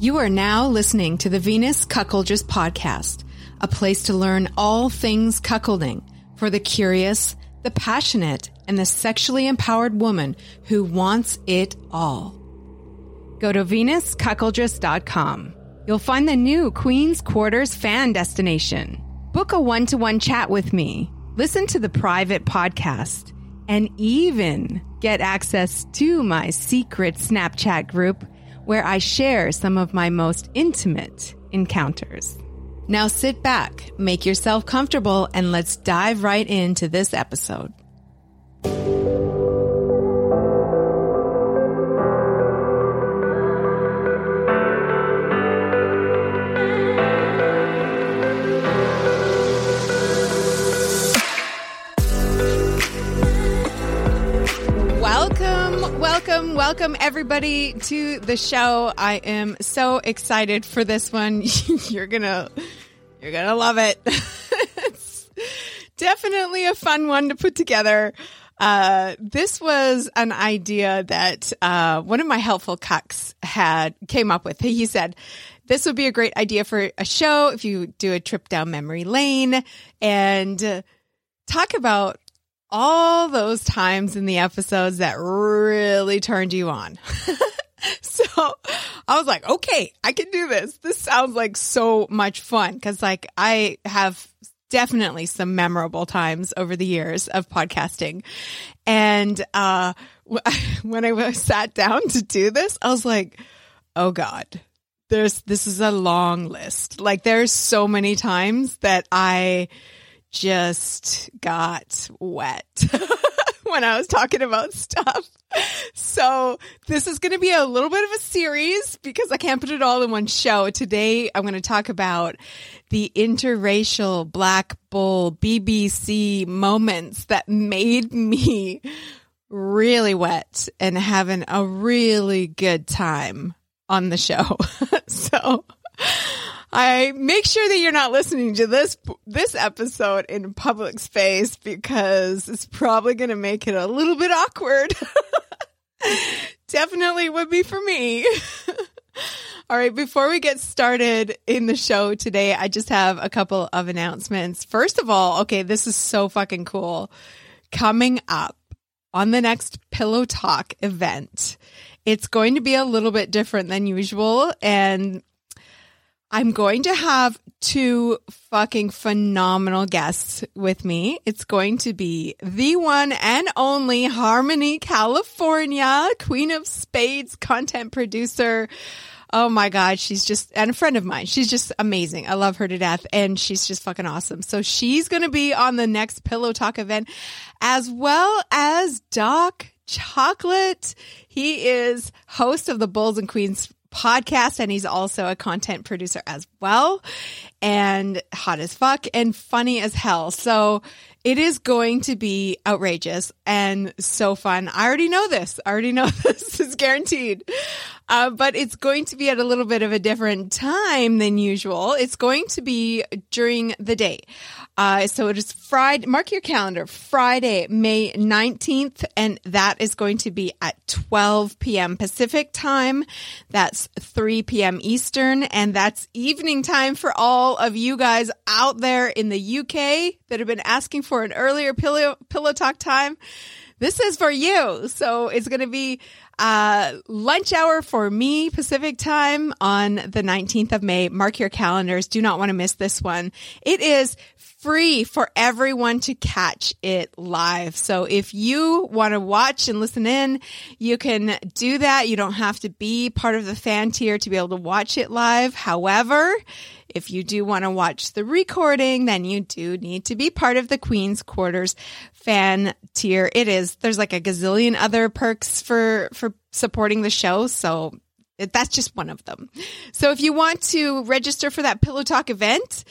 You are now listening to the Venus Cuckoldress podcast, a place to learn all things cuckolding for the curious, the passionate, and the sexually empowered woman who wants it all. Go to VenusCuckoldress.com. You'll find the new Queen's Quarters fan destination. Book a one-to-one chat with me, listen to the private podcast, and even get access to my secret Snapchat group where I share some of my most intimate encounters. Now sit back, make yourself comfortable, and let's dive right into this episode. Welcome everybody to the show. I am so excited for this one. You're gonna love it. It's definitely a fun one to put together. This was an idea that one of my helpful cucks came up with. He said, this would be a great idea for a show if you do a trip down memory lane and talk about all those times in the episodes that really turned you on. So I was like, okay, I can do this. This sounds like so much fun because I have definitely some memorable times over the years of podcasting. And when I sat down to do this, I was like, oh God, this is a long list. Like there's so many times that I just got wet when I was talking about stuff. So this is going to be a little bit of a series because I can't put it all in one show. Today, I'm going to talk about the interracial Black Bull BBC moments that made me really wet and having a really good time on the show. So I make sure that you're not listening to this episode in a public space because it's probably going to make it a little bit awkward. Definitely would be for me. All right, before we get started in the show today, I just have a couple of announcements. First of all, okay, this is so fucking cool. Coming up on the next Pillow Talk event, it's going to be a little bit different than usual, and I'm going to have two fucking phenomenal guests with me. It's going to be the one and only Harmoni Kalifornia, Queen of Spades, content producer. Oh my God, she's just, and a friend of mine. She's just amazing. I love her to death and she's just fucking awesome. So she's going to be on the next Pillow Talk event, as well as Doc Chocolate. He is host of the Bulls and Queens podcast and he's also a content producer as well, and hot as fuck and funny as hell. So it is going to be outrageous and so fun. I already know this is guaranteed, but it's going to be at a little bit of a different time than usual. It's going to be during the day. So it is Friday. Mark your calendar, Friday, May 19th, and that is going to be at 12 p.m. Pacific time. That's 3 p.m. Eastern, and that's evening time for all of you guys out there in the UK that have been asking for an earlier pillow talk time. This is for you. So it's going to be lunch hour for me Pacific time on the 19th of May. Mark your calendars. Do not want to miss this one. It is free for everyone to catch it live. So if you want to watch and listen in, you can do that. You don't have to be part of the fan tier to be able to watch it live. However, if you do want to watch the recording, then you do need to be part of the Queen's Quarters fan tier. There's like a gazillion other perks for supporting the show. So that's just one of them. So if you want to register for that Pillow Talk event,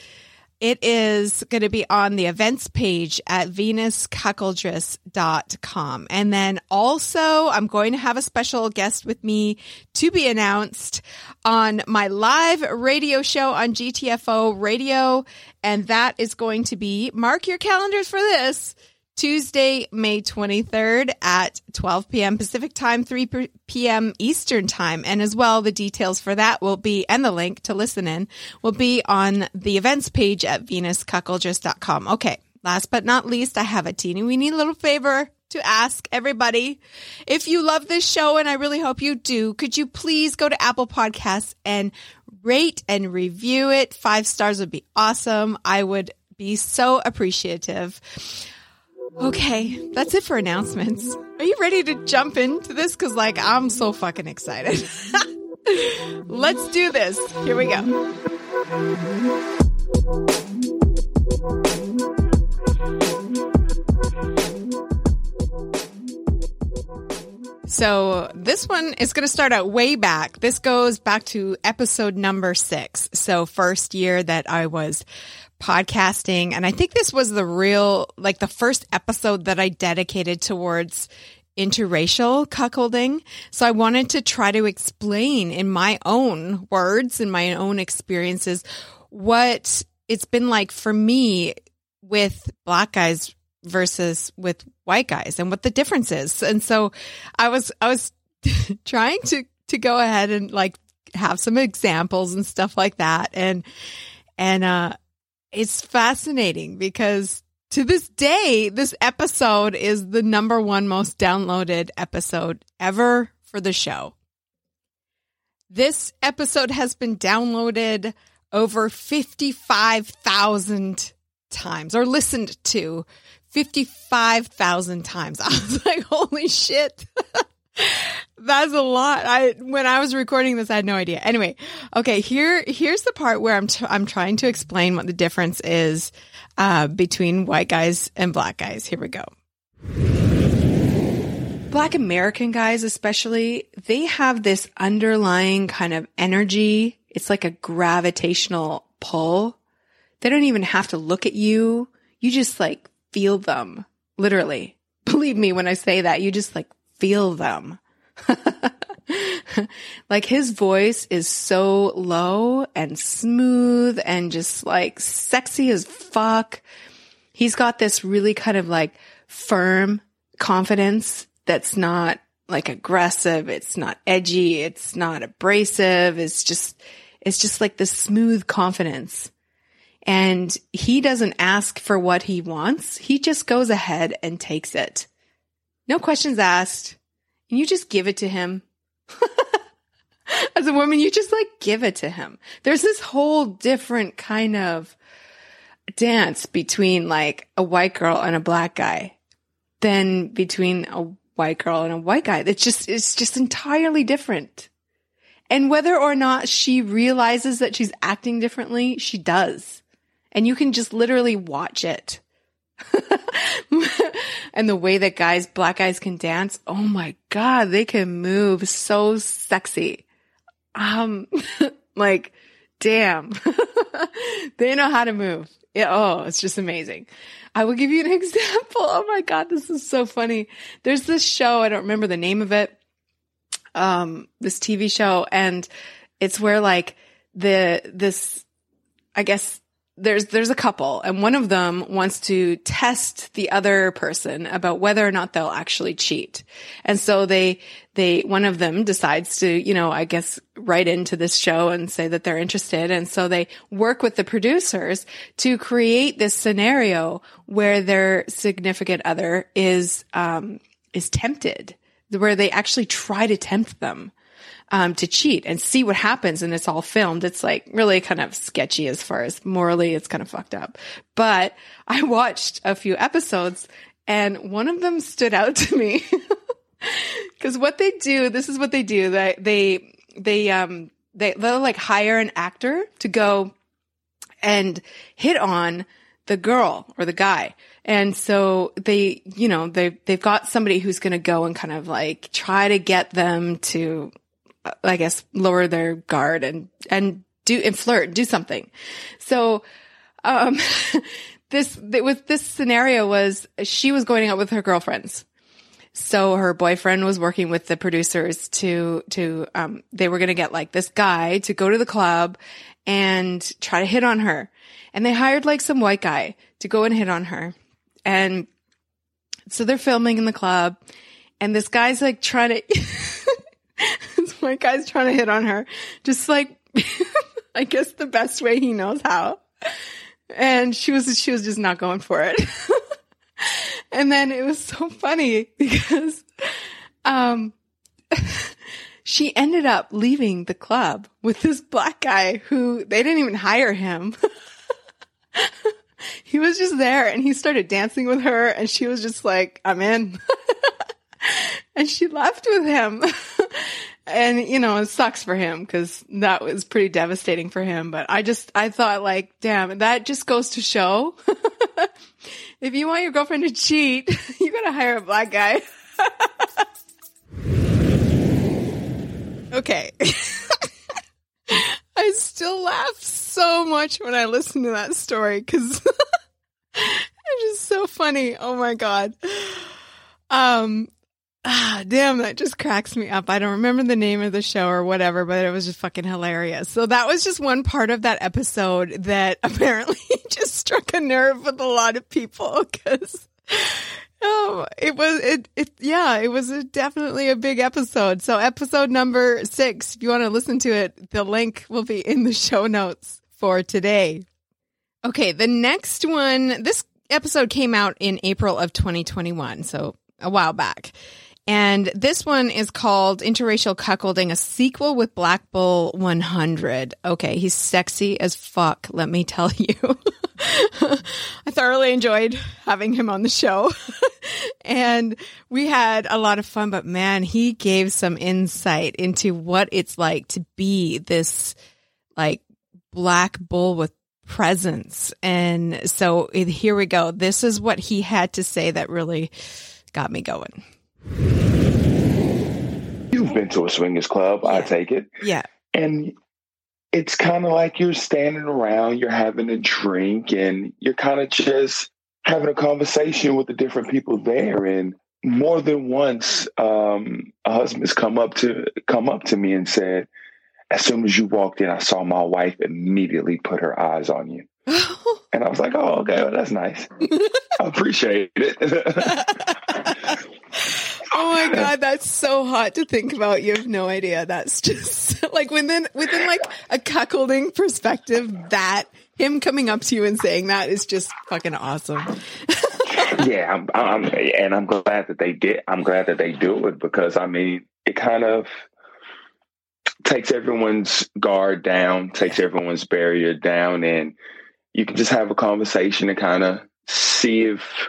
it is going to be on the events page at venuscuckoldress.com. And then also, I'm going to have a special guest with me to be announced on my live radio show on GTFO Radio. And that is going to be, mark your calendars for this, Tuesday, May 23rd at 12 p.m. Pacific Time, 3 p.m. Eastern Time. And as well, the details for that will be, and the link to listen in, will be on the events page at venuscuckoldress.com. Okay, last but not least, I have a teeny-weeny little favor to ask everybody. If you love this show, and I really hope you do, could you please go to Apple Podcasts and rate and review it? 5 stars would be awesome. I would be so appreciative. Okay, that's it for announcements. Are you ready to jump into this? Because, like, I'm so fucking excited. Let's do this. Here we go. So this one is going to start out way back. This goes back to episode number 6. So first year that I was podcasting. And I think this was the real, like the first episode that I dedicated towards interracial cuckolding. So I wanted to try to explain in my own words, in my own experiences, what it's been like for me with Black guys versus with white guys and what the difference is. And so I was trying to go ahead and like have some examples and stuff like that. And it's fascinating because to this day, this episode is the number one most downloaded episode ever for the show. This episode has been downloaded over 55,000 times, or listened to 55,000 times. I was like, holy shit. That's a lot. When I was recording this, I had no idea. Anyway, okay, here's the part where I'm trying to explain what the difference is between white guys and Black guys. Here we go. Black American guys especially, they have this underlying kind of energy. It's like a gravitational pull. They don't even have to look at you. You just like feel them, literally. Believe me when I say that, you just like feel them. Like his voice is so low and smooth and just like sexy as fuck. He's got this really kind of like firm confidence that's not like aggressive. It's not edgy. It's not abrasive. It's just like this smooth confidence. And he doesn't ask for what he wants. He just goes ahead and takes it. No questions asked. And you just give it to him. As a woman, you just like give it to him. There's this whole different kind of dance between like a white girl and a Black guy than between a white girl and a white guy. It's just entirely different. And whether or not she realizes that she's acting differently, she does. And you can just literally watch it. And the way that Black guys can dance, oh my God, they can move so sexy. Like, damn. They know how to move. It's just amazing. I will give you an example. Oh my God, this is so funny. There's this show, I don't remember the name of it, this TV show, and it's where like I guess there's a couple, and one of them wants to test the other person about whether or not they'll actually cheat. And so one of them decides to, I guess, write into this show and say that they're interested. And so they work with the producers to create this scenario where their significant other is tempted, where they actually try to tempt them to cheat and see what happens. And it's all filmed. It's like really kind of sketchy as far as morally, it's kind of fucked up. But I watched a few episodes and one of them stood out to me because this is what they do. They'll like hire an actor to go and hit on the girl or the guy. And so they've got somebody who's going to go and kind of like try to get them to, I guess, lower their guard and flirt, do something. So, this scenario was she was going out with her girlfriends. So her boyfriend was working with the producers to they were going to get like this guy to go to the club and try to hit on her. And they hired like some white guy to go and hit on her. And So they're filming in the club, and this guy's like trying to, this white guy's trying to hit on her, just like, I guess the best way he knows how. And she was just not going for it. And then it was so funny because, she ended up leaving the club with this black guy who they didn't even hire him. He was just there, and he started dancing with her, and she was just like, I'm in. And she left with him. And, you know, it sucks for him because that was pretty devastating for him. But I thought, like, damn, that just goes to show. If you want your girlfriend to cheat, you got to hire a black guy. Okay. I still laugh so much when I listen to that story because it's just so funny. Oh, my God. Damn, that just cracks me up. I don't remember the name of the show or whatever, but it was just fucking hilarious. So that was just one part of that episode that apparently just struck a nerve with a lot of people because it was definitely a big episode. So episode number 6, if you want to listen to it, the link will be in the show notes for today. Okay, the next one, this episode came out in April of 2021, so a while back. And this one is called Interracial Cuckolding, a sequel with Black Bull 100. Okay, he's sexy as fuck, let me tell you. I thoroughly enjoyed having him on the show. And we had a lot of fun, but man, he gave some insight into what it's like to be this, like, Black Bull with presence. And so here we go. This is what he had to say that really got me going. You've been to a swingers club, yeah. I take it. Yeah. And it's kind of like you're standing around, you're having a drink, and you're kind of just having a conversation with the different people there. And more than once, a husband's come up to me and said, as soon as you walked in, I saw my wife immediately put her eyes on you. And I was like, oh, okay, well, that's nice. I appreciate it. Oh my God, that's so hot to think about. You have no idea. That's just like within like a cuckolding perspective, that him coming up to you and saying that is just fucking awesome. Yeah, I'm glad that they did. I'm glad that they do it because I mean, it kind of takes everyone's guard down, takes everyone's barrier down, and you can just have a conversation and kind of see if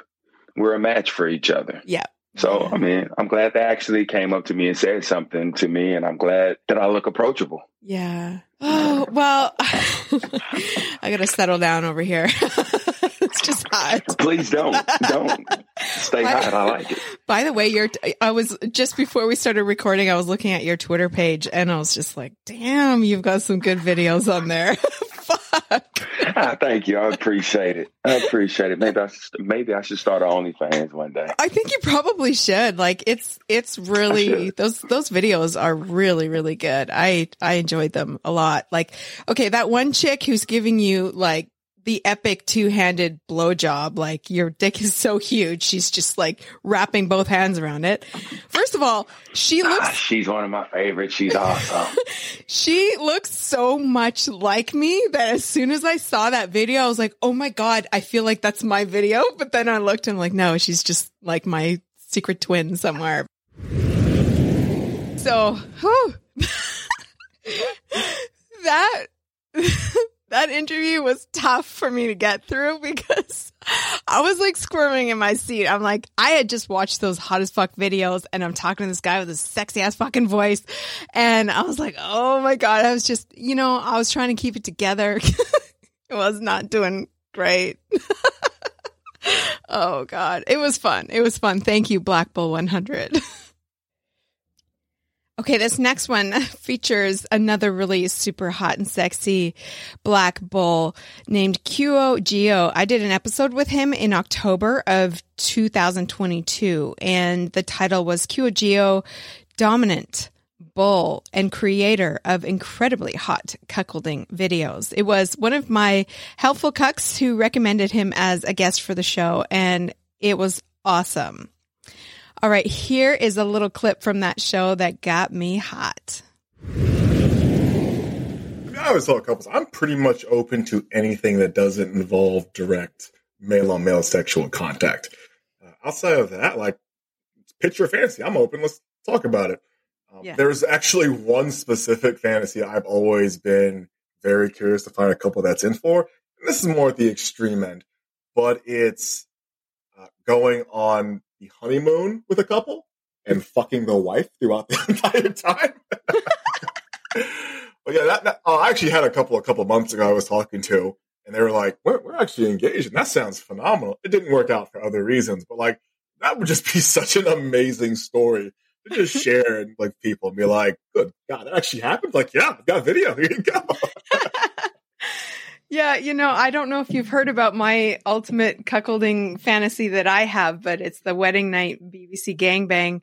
we're a match for each other. Yeah. So, I mean, I'm glad they actually came up to me and said something to me, and I'm glad that I look approachable. Yeah. Oh, well, I got to settle down over here. It's just hot. Please don't. Don't. Stay hot. I like it. By the way, I was just before we started recording, I was looking at your Twitter page, and I was just like, damn, you've got some good videos on there. Fuck. Ah, thank you. I appreciate it. Maybe I should start OnlyFans one day. I think you probably should. Like it's really those videos are really, really good. I enjoyed them a lot. Like, okay, that one chick who's giving you like the epic two-handed blowjob, like your dick is so huge, she's just like wrapping both hands around it. First of all, she looks. She's one of my favorites. She's awesome. She looks so much like me that as soon as I saw that video, I was like, "Oh my God, I feel like that's my video." But then I looked and I'm like, no, she's just like my secret twin somewhere. So, whew. That interview was tough for me to get through because I was like squirming in my seat. I'm like, I had just watched those hot as fuck videos and I'm talking to this guy with a sexy ass fucking voice. And I was like, oh my God, I was just, you know, I was trying to keep it together. It was not doing great. Oh God, it was fun. It was fun. Thank you, Black Bull 100. Okay, this next one features another really super hot and sexy black bull named CuioGeo. I did an episode with him in October of 2022, and the title was CuioGeo, Dominant Bull and Creator of Incredibly Hot Cuckolding Videos. It was one of my helpful cucks who recommended him as a guest for the show, and it was awesome. All right, here is a little clip from that show that got me hot. I always tell couples, I'm pretty much open to anything that doesn't involve direct male-on-male sexual contact. Outside of that, like, picture fantasy. I'm open. Let's talk about it. There's actually one specific fantasy I've always been very curious to find a couple that's in for. And this is more at the extreme end, but it's going on the honeymoon with a couple and fucking the wife throughout the entire time. But yeah, I actually had a couple months ago I was talking to, and they were like, we're actually engaged, and that sounds phenomenal. It didn't work out for other reasons, but like, that would just be such an amazing story to just share and like people and be like, good God, that actually happened. Like, yeah, I've got a video. Here you go. Yeah, you know, I don't know if you've heard about my ultimate cuckolding fantasy that I have, but it's the wedding night BBC gangbang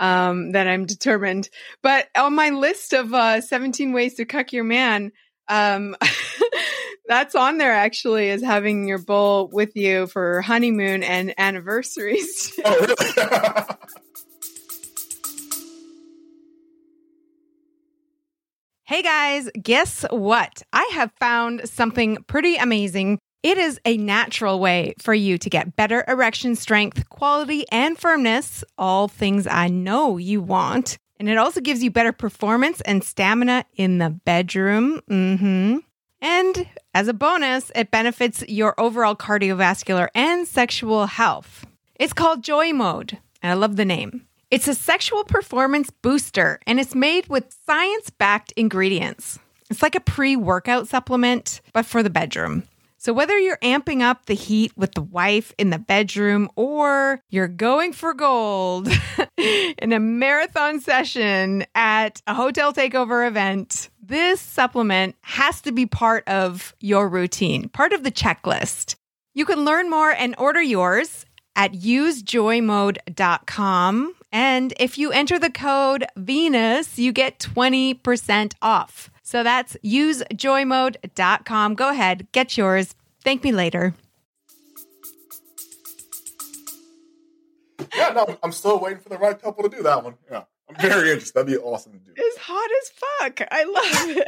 that I'm determined. But on my list of 17 ways to cuck your man, that's on there actually, is having your bull with you for honeymoon and anniversaries. Oh, really? Hey guys, guess what? I have found something pretty amazing. It is a natural way for you to get better erection strength, quality, and firmness, all things I know you want. And it also gives you better performance and stamina in the bedroom. Mm-hmm. And as a bonus, it benefits your overall cardiovascular and sexual health. It's called Joy Mode, and I love the name. It's a sexual performance booster, and it's made with science-backed ingredients. It's like a pre-workout supplement, but for the bedroom. So whether you're amping up the heat with the wife in the bedroom or you're going for gold in a marathon session at a hotel takeover event, this supplement has to be part of your routine, part of the checklist. You can learn more and order yours at usejoymode.com. And if you enter the code VENUS, you get 20% off. So that's usejoymode.com. Go ahead, get yours. Thank me later. Yeah, no, I'm still waiting for the right couple to do that one. Yeah, I'm very interested. That'd be awesome to do. It's hot as fuck. I love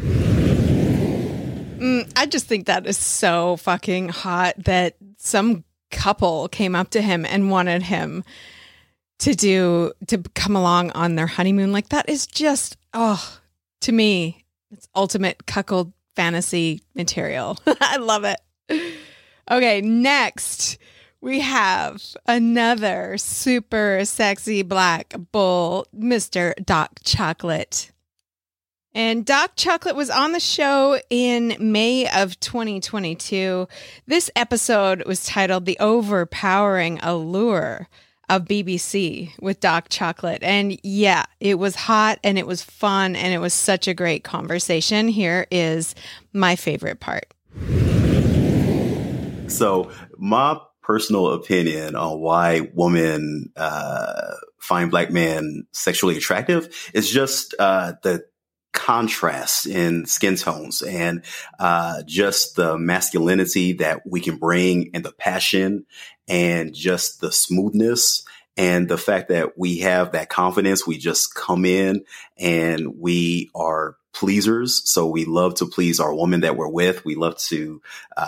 it. I just think that is so fucking hot that some couple came up to him and wanted him to come along on their honeymoon. Like, that is just, to me, it's ultimate cuckold fantasy material. I love it. Okay, next we have another super sexy black bull, Mr. Doc Chocolate. And Doc Chocolate was on the show in May of 2022. This episode was titled The Overpowering Allure of BBC with Doc Chocolate. And yeah, it was hot and it was fun and it was such a great conversation. Here is my favorite part. So my personal opinion on why women find black men sexually attractive is just the contrast in skin tones and just the masculinity that we can bring and the passion and just the smoothness and the fact that we have that confidence. We just come in and we are pleasers. So we love to please our woman that we're with. We love to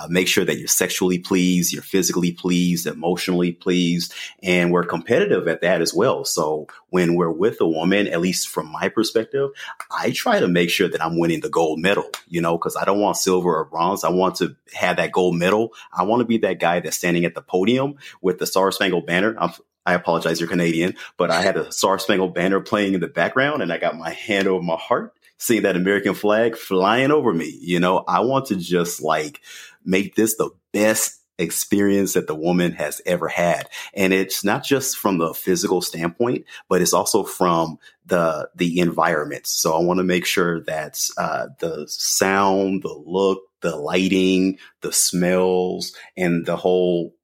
make sure that you're sexually pleased, you're physically pleased, emotionally pleased, and we're competitive at that as well. So when we're with a woman, at least from my perspective, I try to make sure that I'm winning the gold medal, you know, because I don't want silver or bronze. I want to have that gold medal. I want to be that guy that's standing at the podium with the Star Spangled Banner. I apologize, you're Canadian, but I had a Star Spangled Banner playing in the background and I got my hand over my heart, seeing that American flag flying over me. You know, I want to just like make this the best experience that the woman has ever had. And it's not just from the physical standpoint, but it's also from the environment. So I want to make sure that the sound, the look, the lighting, the smells, and the whole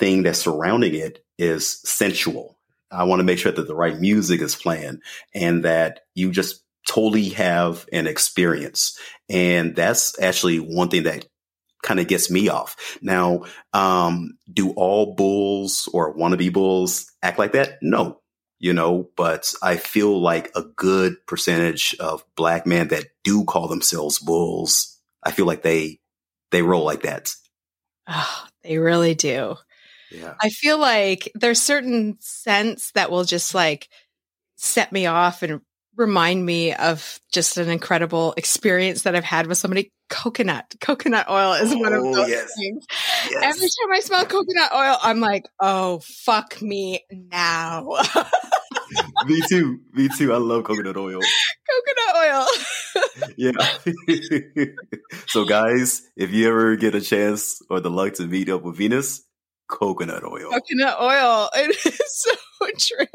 thing that's surrounding it is sensual. I want to make sure that the right music is playing and that you just totally have an experience. And that's actually one thing that kind of gets me off. Now, do all bulls or wannabe bulls act like that? No, you know, but I feel like a good percentage of Black men that do call themselves bulls, I feel like they roll like that. Oh, they really do. Yeah. I feel like there's certain scents that will just like set me off and remind me of just an incredible experience that I've had with somebody. Coconut oil is one of those things. Yes. Every time I smell coconut oil, I'm like, oh, fuck me now. Me too. I love coconut oil. Yeah. So guys, if you ever get a chance or the luck to meet up with Venus, coconut oil. It is so true.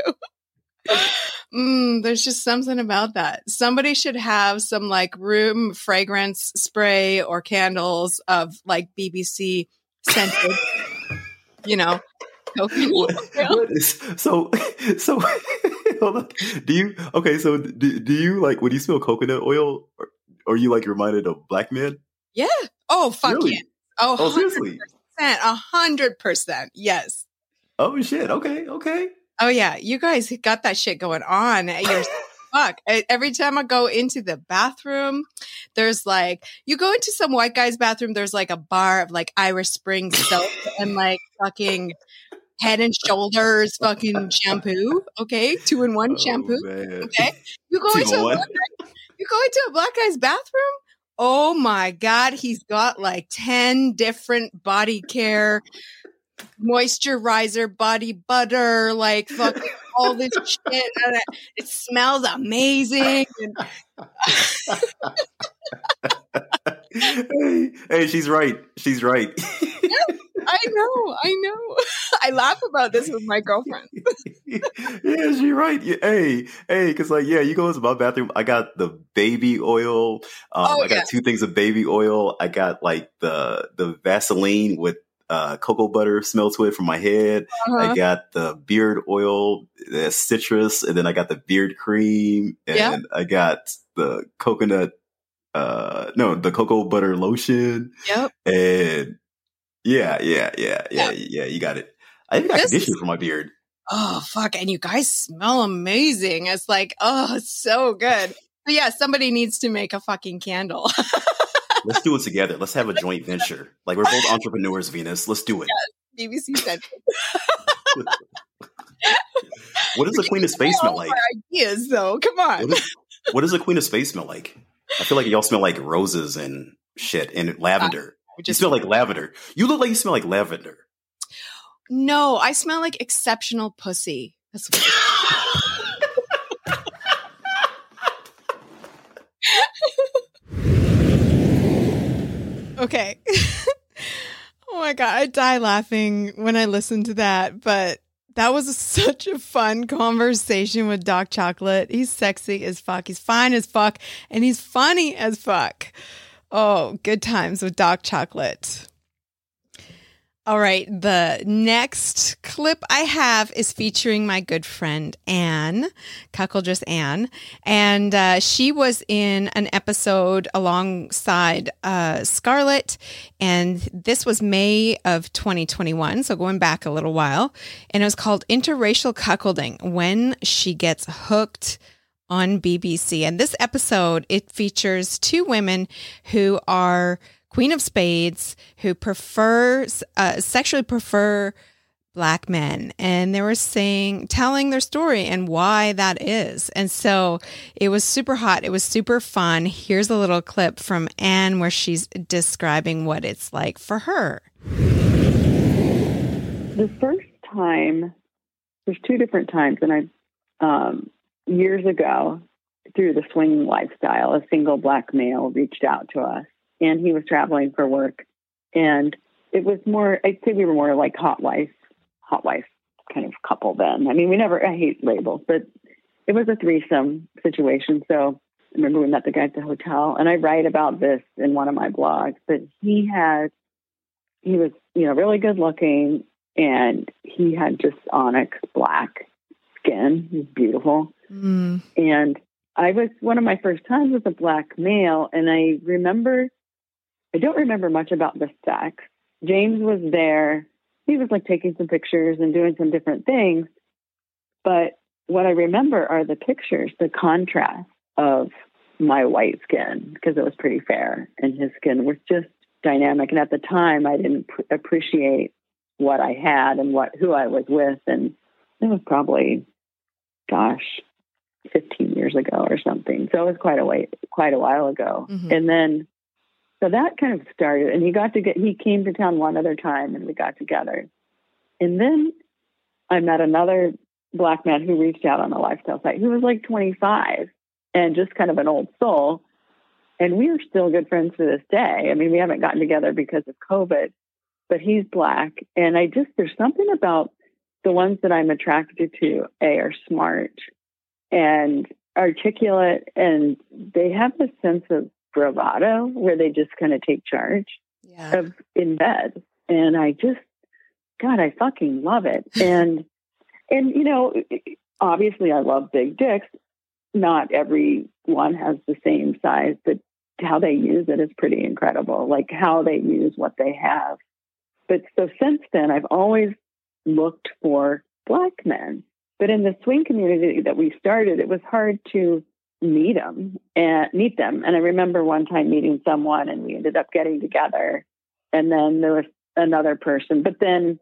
There's just something about that. Somebody should have some like room fragrance spray or candles of like BBC scented, you know, coconut oil. So hold on. Do you like when you smell coconut oil, are you like reminded of Black men? Yeah. Oh, fuck really? Yeah. Oh, 100%, seriously. 100%. Yes. Oh shit. Okay. Oh yeah, you guys got that shit going on. You're fuck. Every time I go into the bathroom, there's like you go into some white guy's bathroom. There's like a bar of like Irish Spring soap and like fucking Head and Shoulders fucking shampoo. Okay, 2-in-1 shampoo. Man. Okay, you go into a Black guy's bathroom. Oh my God, he's got like 10 different body care. Moisturizer, body butter, like fuck, all this shit. It smells amazing. Hey, she's right. Yeah, I know. I laugh about this with my girlfriend. Yeah, she's right. Yeah, hey, because like, yeah, you go into my bathroom. I got the baby oil. I got 2 things of baby oil. I got like the Vaseline with cocoa butter smell to it from my head. I got the beard oil, the citrus, and then I got the beard cream, and I got the cocoa butter lotion. Yep. And yeah, you got it. I even got conditioner for my beard. Oh fuck! And you guys smell amazing. It's like, oh, it's so good. But yeah, somebody needs to make a fucking candle. Let's do it together. Let's have a joint venture. Like, we're both entrepreneurs, Venus. Let's do it. Yes, BBC said. What does the Queen of Space smell like? Ideas, though. Come on. What does the Queen of Space smell like? I feel like y'all smell like roses and shit and lavender. You smell like lavender. You look like you smell like lavender. No, I smell like exceptional pussy. That's what Okay. Oh my God. I die laughing when I listen to that. But that was such a fun conversation with Doc Chocolate. He's sexy as fuck. He's fine as fuck. And he's funny as fuck. Oh, good times with Doc Chocolate. All right. The next clip I have is featuring my good friend, Anne, Cuckoldress Anne. And she was in an episode alongside Scarlett. And this was May of 2021. So going back a little while. And it was called Interracial Cuckolding, When She Gets Hooked on BBC. And this episode, it features 2 women who are Queen of Spades, who sexually prefer Black men. And they were telling their story and why that is. And so it was super hot. It was super fun. Here's a little clip from Anne where she's describing what it's like for her. The first time, there's 2 different times. And I, years ago, through the swinging lifestyle, a single Black male reached out to us. And he was traveling for work. And it was more, I'd say we were more like hot wife kind of couple then. I mean, I hate labels, but it was a threesome situation. So I remember we met the guy at the hotel, and I write about this in one of my blogs, but he was, you know, really good looking, and he had just onyx black skin. He was beautiful. Mm. And I was one of my first times with a Black male. And I remember I don't remember much about the sex. James was there. He was like taking some pictures and doing some different things. But what I remember are the pictures, the contrast of my white skin, because it was pretty fair, and his skin was just dynamic. And at the time, I didn't appreciate what I had and who I was with. And it was probably, gosh, 15 years ago or something. So it was quite a while ago. Mm-hmm. And then, so that kind of started, and he came to town one other time and we got together. And then I met another Black man who reached out on the lifestyle site, who was like 25 and just kind of an old soul. And we are still good friends to this day. I mean, we haven't gotten together because of COVID, but he's Black. And there's something about the ones that I'm attracted to, are smart and articulate, and they have this sense of bravado where they just kind of take charge of in bed. And I just, God, I fucking love it. And, you know, obviously I love big dicks. Not everyone has the same size, but how they use it is pretty incredible. Like how they use what they have. But so since then, I've always looked for Black men. But in the swing community that we started, it was hard to meet them. And I remember one time meeting someone and we ended up getting together. And then there was another person. But then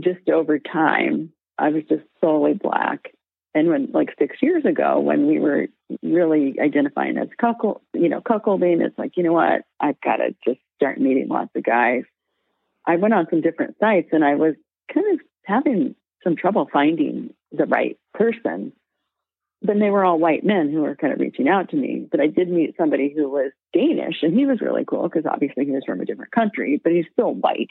just over time, I was just solely Black. And when, like 6 years ago, when we were really identifying as cuckolding, it's like, you know what, I've got to just start meeting lots of guys. I went on some different sites and I was kind of having some trouble finding the right person. Then they were all white men who were kind of reaching out to me. But I did meet somebody who was Danish, and he was really cool because obviously he was from a different country, but he's still white.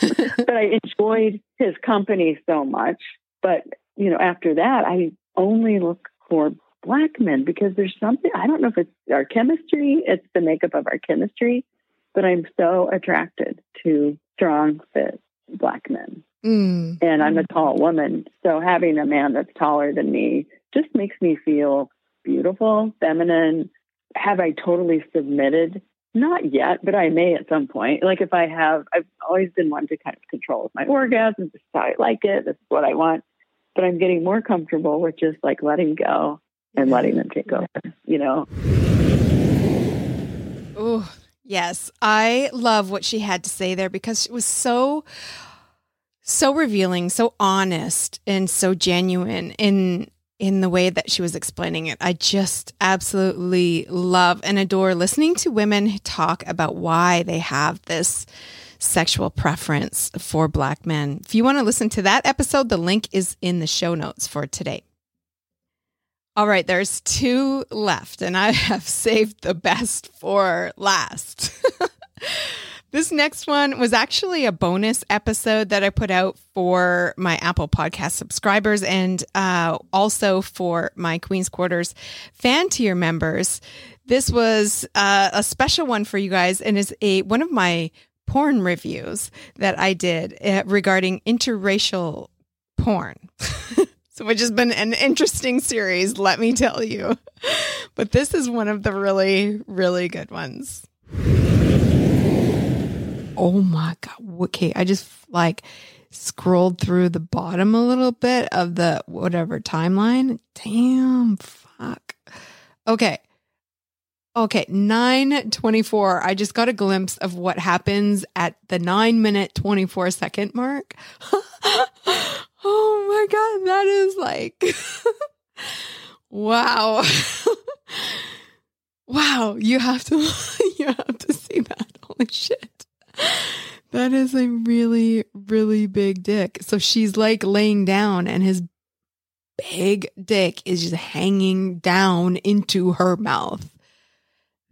But I enjoyed his company so much. But, you know, after that, I only look for Black men because there's something, I don't know if it's our chemistry, it's the makeup of our chemistry, but I'm so attracted to strong, fit Black men. Mm. And I'm a tall woman. So having a man that's taller than me just makes me feel beautiful, feminine. Have I totally submitted? Not yet, but I may at some point. Like if I have, I've always been one to kind of control my orgasm. This is how I like it. This is what I want. But I'm getting more comfortable with just like letting go and letting them take over, you know? Oh, yes. I love what she had to say there because it was so revealing, so honest, and so genuine in the way that she was explaining it. I just absolutely love and adore listening to women talk about why they have this sexual preference for Black men. If you want to listen to that episode, the link is in the show notes for today. All right, there's two left, and I have saved the best for last. This next one was actually a bonus episode that I put out for my Apple Podcast subscribers and also for my Queen's Quarters fan tier members. This was a special one for you guys and is one of my porn reviews that I did regarding interracial porn. So which has been an interesting series, let me tell you. But this is one of the really, really good ones. Oh my God. Okay. I just like scrolled through the bottom a little bit of the whatever timeline. Damn. Fuck. Okay. 9:24. I just got a glimpse of what happens at the 9-minute, 24-second mark. Oh my God. That is like, wow. Wow. You have to see that. Holy shit. That is a really, really big dick. So she's like laying down and his big dick is just hanging down into her mouth.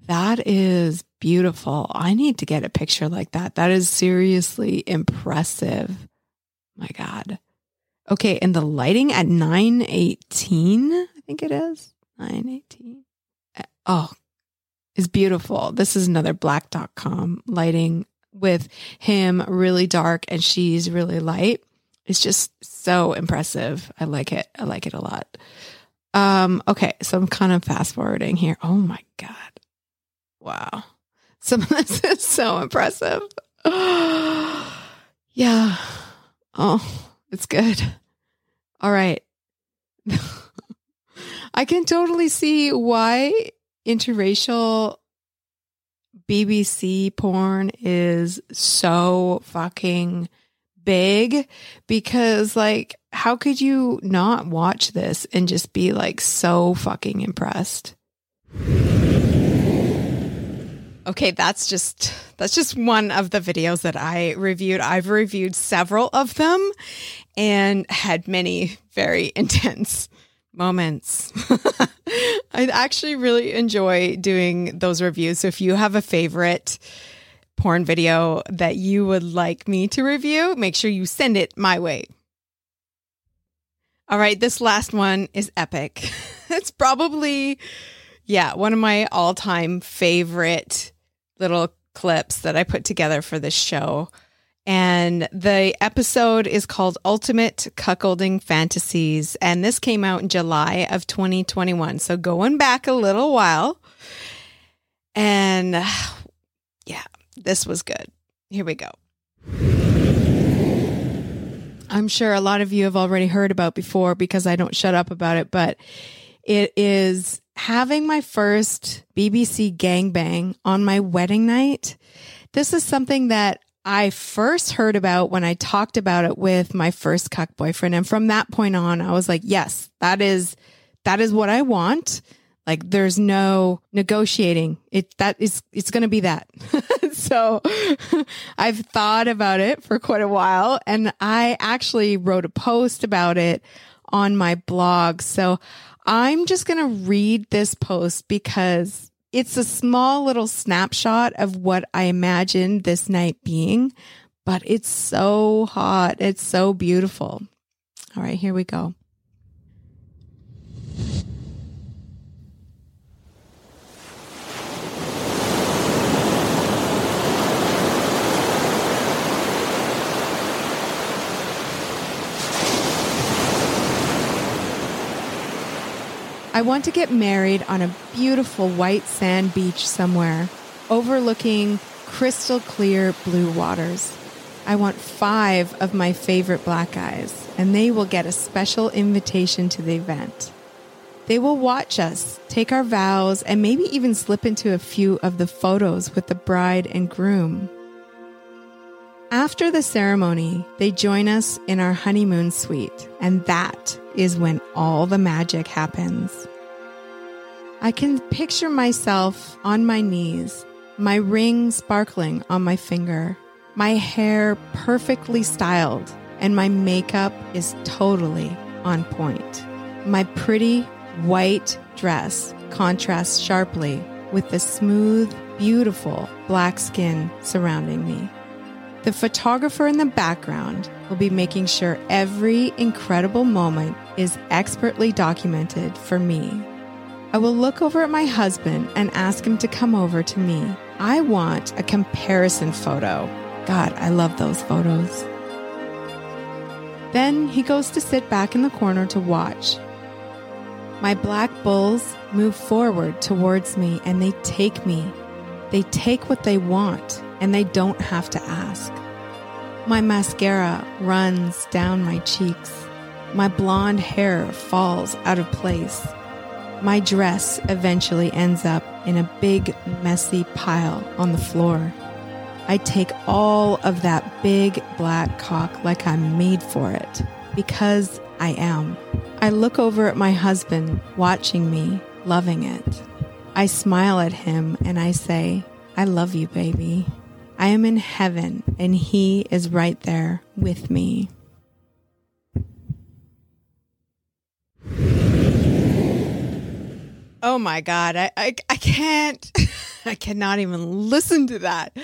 That is beautiful. I need to get a picture like that. That is seriously impressive. My God. Okay. And the lighting at 9:18, I think it is 9:18. Oh, is beautiful. This is another black.com lighting with him really dark and she's really light. It's just so impressive. I like it. I like it a lot. Okay. So I'm kind of fast forwarding here. Oh my God. Wow. Some of this is so impressive. Yeah. Oh, it's good. All right. I can totally see why interracial BBC porn is so fucking big, because like, how could you not watch this and just be like so fucking impressed? Okay, that's just one of the videos that I reviewed. I've reviewed several of them and had many very intense moments. I actually really enjoy doing those reviews. So if you have a favorite porn video that you would like me to review, make sure you send it my way. All right, this last one is epic. It's probably, one of my all-time favorite little clips that I put together for this show. And the episode is called Ultimate Cuckolding Fantasies. And this came out in July of 2021. So going back a little while. And this was good. Here we go. I'm sure a lot of you have already heard about before because I don't shut up about it. But it is having my first BBC gangbang on my wedding night. This is something that I first heard about when I talked about it with my first cuck boyfriend. And from that point on, I was like, yes, that is what I want. Like, there's no negotiating it. It's going to be that. So I've thought about it for quite a while, and I actually wrote a post about it on my blog. So I'm just going to read this post because it's a small little snapshot of what I imagined this night being, but it's so hot. It's so beautiful. All right, here we go. I want to get married on a beautiful white sand beach somewhere, overlooking crystal clear blue waters. I want 5 of my favorite black guys, and they will get a special invitation to the event. They will watch us, take our vows, and maybe even slip into a few of the photos with the bride and groom. After the ceremony, they join us in our honeymoon suite, and that is when all the magic happens. I can picture myself on my knees, my ring sparkling on my finger, my hair perfectly styled, and my makeup is totally on point. My pretty white dress contrasts sharply with the smooth, beautiful black skin surrounding me. The photographer in the background will be making sure every incredible moment is expertly documented for me. I will look over at my husband and ask him to come over to me. I want a comparison photo. God, I love those photos. Then he goes to sit back in the corner to watch. My black bulls move forward towards me, and they take me. They take what they want, and they don't have to ask. My mascara runs down my cheeks. My blonde hair falls out of place. My dress eventually ends up in a big, messy pile on the floor. I take all of that big black cock like I'm made for it, because I am. I look over at my husband, watching me, loving it. I smile at him and I say, I love you, baby. I am in heaven and he is right there with me. Oh my God. I can't, I cannot even listen to that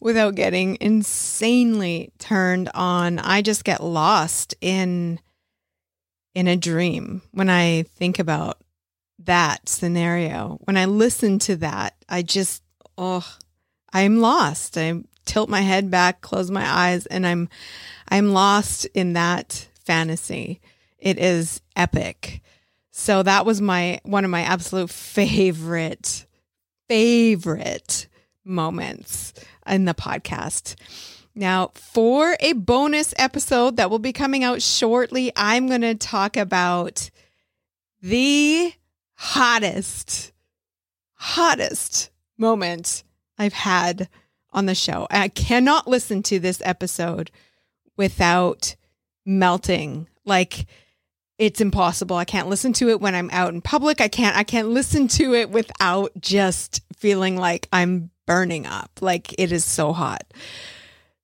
without getting insanely turned on. I just get lost in a dream when I think about that scenario. When I listen to that, I just, I'm lost. I tilt my head back, close my eyes, and I'm lost in that fantasy. It is epic. So that was one of my absolute favorite moments in the podcast. Now, for a bonus episode that will be coming out shortly, I'm going to talk about the hottest moment I've had on the show. I cannot listen to this episode without melting. Like, it's impossible. I can't listen to it when I'm out in public. I can't listen to it without just feeling like I'm burning up. Like, it is so hot.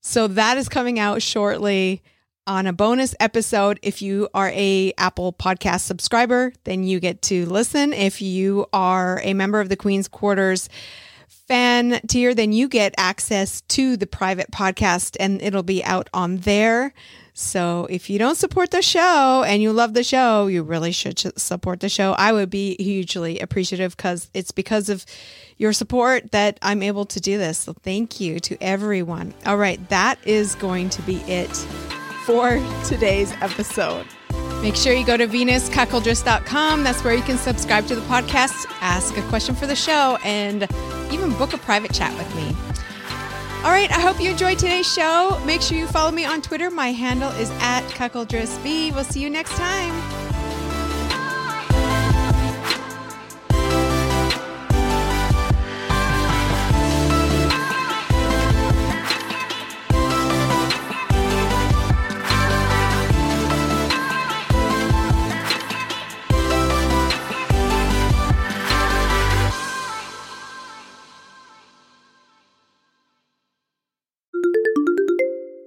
So that is coming out shortly on a bonus episode. If you are a Apple Podcast subscriber, then you get to listen. If you are a member of the Queen's Quarters fan tier, then you get access to the private podcast, and it'll be out on there. So if you don't support the show and you love the show, you really should support the show. I would be hugely appreciative, because it's because of your support that I'm able to do this. So thank you to everyone. All right, that is going to be it for today's episode. Make sure you go to venuscuckoldress.com. That's where you can subscribe to the podcast, ask a question for the show, and even book a private chat with me. All right, I hope you enjoyed today's show. Make sure you follow me on Twitter. My handle is @CuckoldressB. We'll see you next time.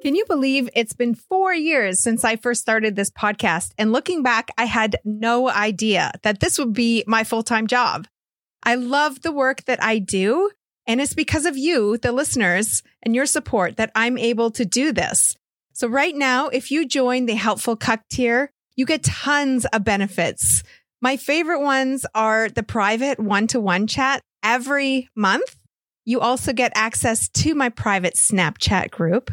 Can you believe it's been 4 years since I first started this podcast? And looking back, I had no idea that this would be my full-time job. I love the work that I do, and it's because of you, the listeners, and your support that I'm able to do this. So right now, if you join the Helpful Cuck tier, you get tons of benefits. My favorite ones are the private one-to-one chat every month. You also get access to my private Snapchat group.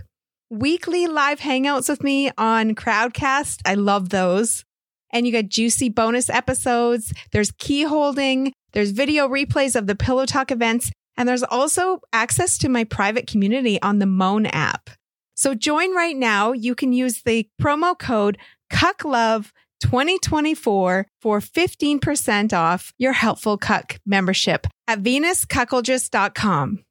Weekly live hangouts with me on Crowdcast. I love those. And you get juicy bonus episodes. There's key holding. There's video replays of the Pillow Talk events. And there's also access to my private community on the Moan app. So join right now. You can use the promo code CuckLove2024 for 15% off your Helpful Cuck membership at venuscuckoldress.com.